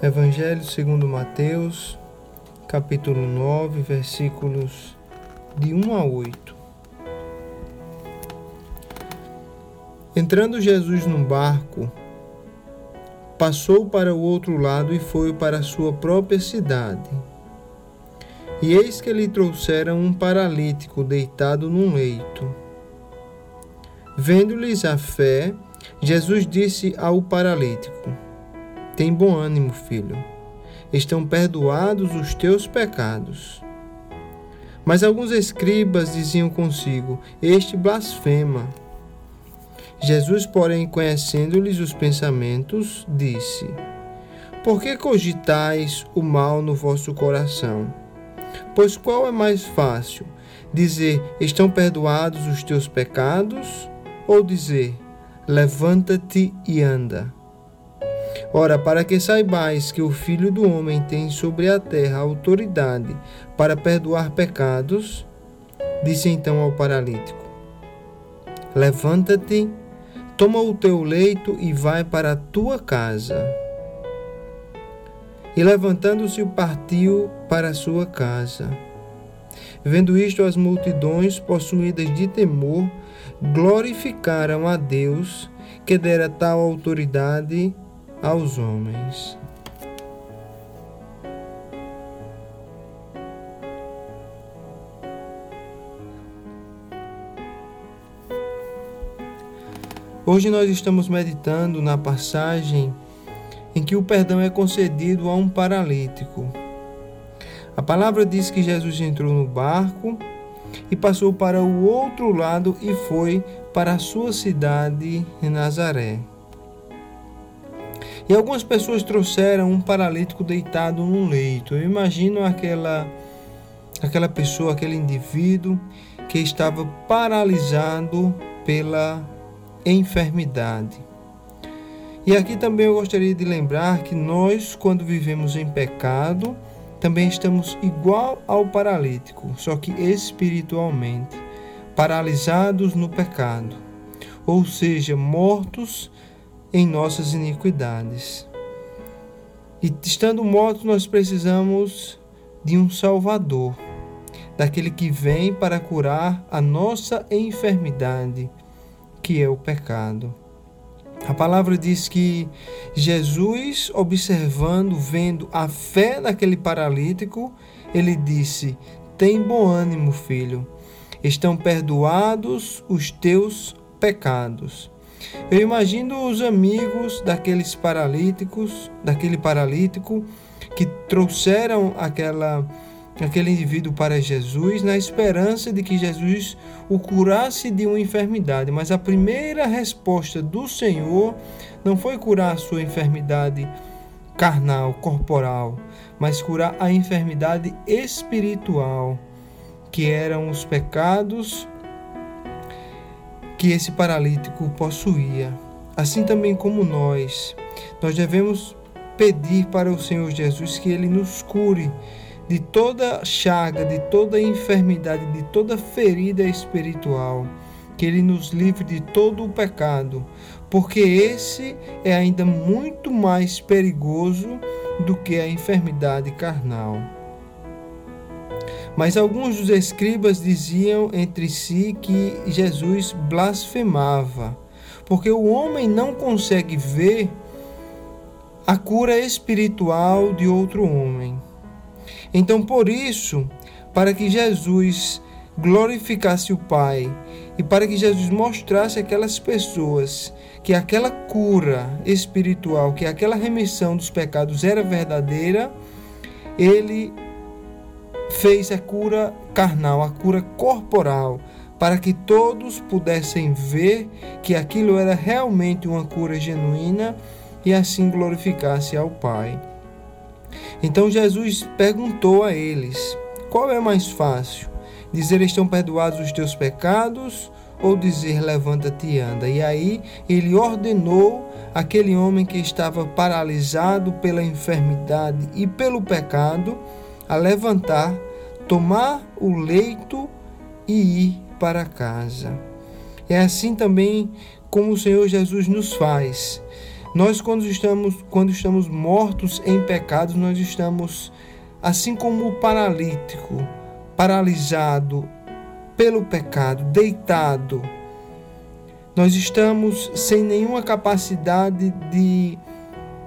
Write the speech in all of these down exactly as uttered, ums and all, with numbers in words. Evangelho segundo Mateus, capítulo nove, versículos de um a oito. Entrando Jesus num barco, passou para o outro lado e foi para a sua própria cidade. E eis que lhe trouxeram um paralítico deitado num leito. Vendo-lhes a fé, Jesus disse ao paralítico: Tem bom ânimo, filho. Estão perdoados os teus pecados. Mas alguns escribas diziam consigo: Este blasfema. Jesus, porém, conhecendo-lhes os pensamentos, disse: Por que cogitais o mal no vosso coração? Pois qual é mais fácil, dizer: Estão perdoados os teus pecados? Ou dizer: Levanta-te e anda? Ora, para que saibais que o Filho do Homem tem sobre a terra autoridade para perdoar pecados, disse então ao paralítico: Levanta-te, toma o teu leito e vai para a tua casa. E levantando-se, partiu para a sua casa. Vendo isto, as multidões, possuídas de temor, glorificaram a Deus, que dera tal autoridade aos homens. Hoje nós estamos meditando na passagem em que o perdão é concedido a um paralítico. A palavra diz que Jesus entrou no barco e passou para o outro lado e foi para a sua cidade, Nazaré. E algumas pessoas trouxeram um paralítico deitado num leito. Eu imagino aquela, aquela pessoa, aquele indivíduo que estava paralisado pela enfermidade. E aqui também eu gostaria de lembrar que nós, quando vivemos em pecado, também estamos igual ao paralítico, só que espiritualmente, paralisados no pecado, ou seja, mortos em nossas iniquidades. E estando mortos, nós precisamos de um Salvador, daquele que vem para curar a nossa enfermidade, que é o pecado. A palavra diz que Jesus, observando, vendo a fé daquele paralítico, ele disse: Tem bom ânimo, filho. Estão perdoados os teus pecados. Eu imagino os amigos daqueles paralíticos, daquele paralítico que trouxeram aquela, aquele indivíduo para Jesus na esperança de que Jesus o curasse de uma enfermidade. Mas a primeira resposta do Senhor não foi curar a sua enfermidade carnal, corporal, mas curar a enfermidade espiritual, que eram os pecados que esse paralítico possuía. Assim também como nós, nós devemos pedir para o Senhor Jesus que Ele nos cure de toda chaga, de toda enfermidade, de toda ferida espiritual, que Ele nos livre de todo o pecado, porque esse é ainda muito mais perigoso do que a enfermidade carnal. Mas alguns dos escribas diziam entre si que Jesus blasfemava, porque o homem não consegue ver a cura espiritual de outro homem. Então, por isso, para que Jesus glorificasse o Pai e para que Jesus mostrasse àquelas pessoas que aquela cura espiritual, que aquela remissão dos pecados era verdadeira, ele fez a cura carnal, a cura corporal, para que todos pudessem ver que aquilo era realmente uma cura genuína e assim glorificasse ao Pai. Então Jesus perguntou a eles: Qual é mais fácil? Dizer: Estão perdoados os teus pecados? Ou dizer: Levanta-te e anda? E aí ele ordenou aquele homem que estava paralisado pela enfermidade e pelo pecado a levantar, tomar o leito e ir para casa. É assim também como o Senhor Jesus nos faz, Nós, quando estamos, quando estamos mortos em pecados, nós estamos, assim como o paralítico, paralisado pelo pecado, deitado. Nós estamos sem nenhuma capacidade de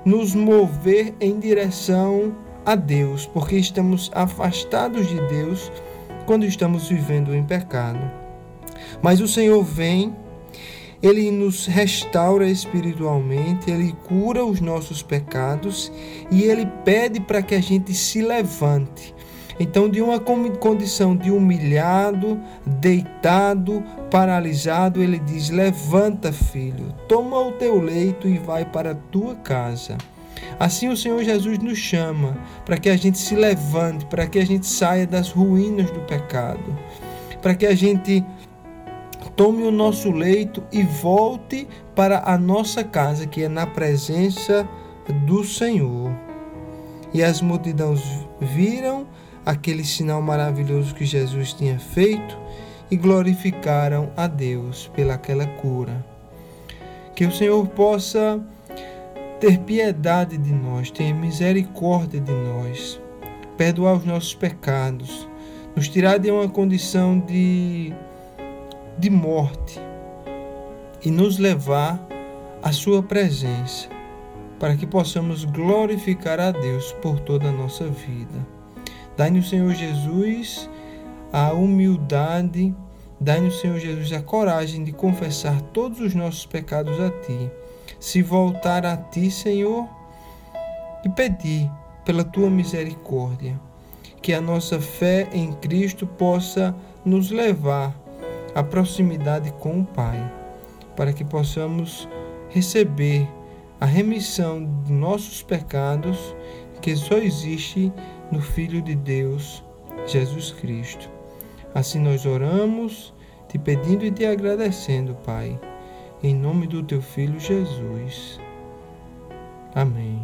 nos mover em direção a Deus, porque estamos afastados de Deus quando estamos vivendo em pecado. Mas o Senhor vem, Ele nos restaura espiritualmente, Ele cura os nossos pecados e Ele pede para que a gente se levante. Então, de uma condição de humilhado, deitado, paralisado, Ele diz: levanta, filho, toma o teu leito e vai para a tua casa. Assim o Senhor Jesus nos chama para que a gente se levante, para que a gente saia das ruínas do pecado, para que a gente tome o nosso leito e volte para a nossa casa, que é na presença do Senhor. E as multidões viram aquele sinal maravilhoso que Jesus tinha feito e glorificaram a Deus pelaquela cura. Que o Senhor possa ter piedade de nós, ter misericórdia de nós, perdoar os nossos pecados, nos tirar de uma condição de de morte e nos levar à sua presença, para que possamos glorificar a Deus por toda a nossa vida. Dai-nos, Senhor Jesus, a humildade, dai-nos, Senhor Jesus, a coragem de confessar todos os nossos pecados a Ti, se voltar a Ti, Senhor, e pedir pela Tua misericórdia, que a nossa fé em Cristo possa nos levar a proximidade com o Pai, para que possamos receber a remissão de nossos pecados, que só existe no Filho de Deus, Jesus Cristo. Assim nós oramos, te pedindo e te agradecendo, Pai, em nome do teu Filho Jesus. Amém.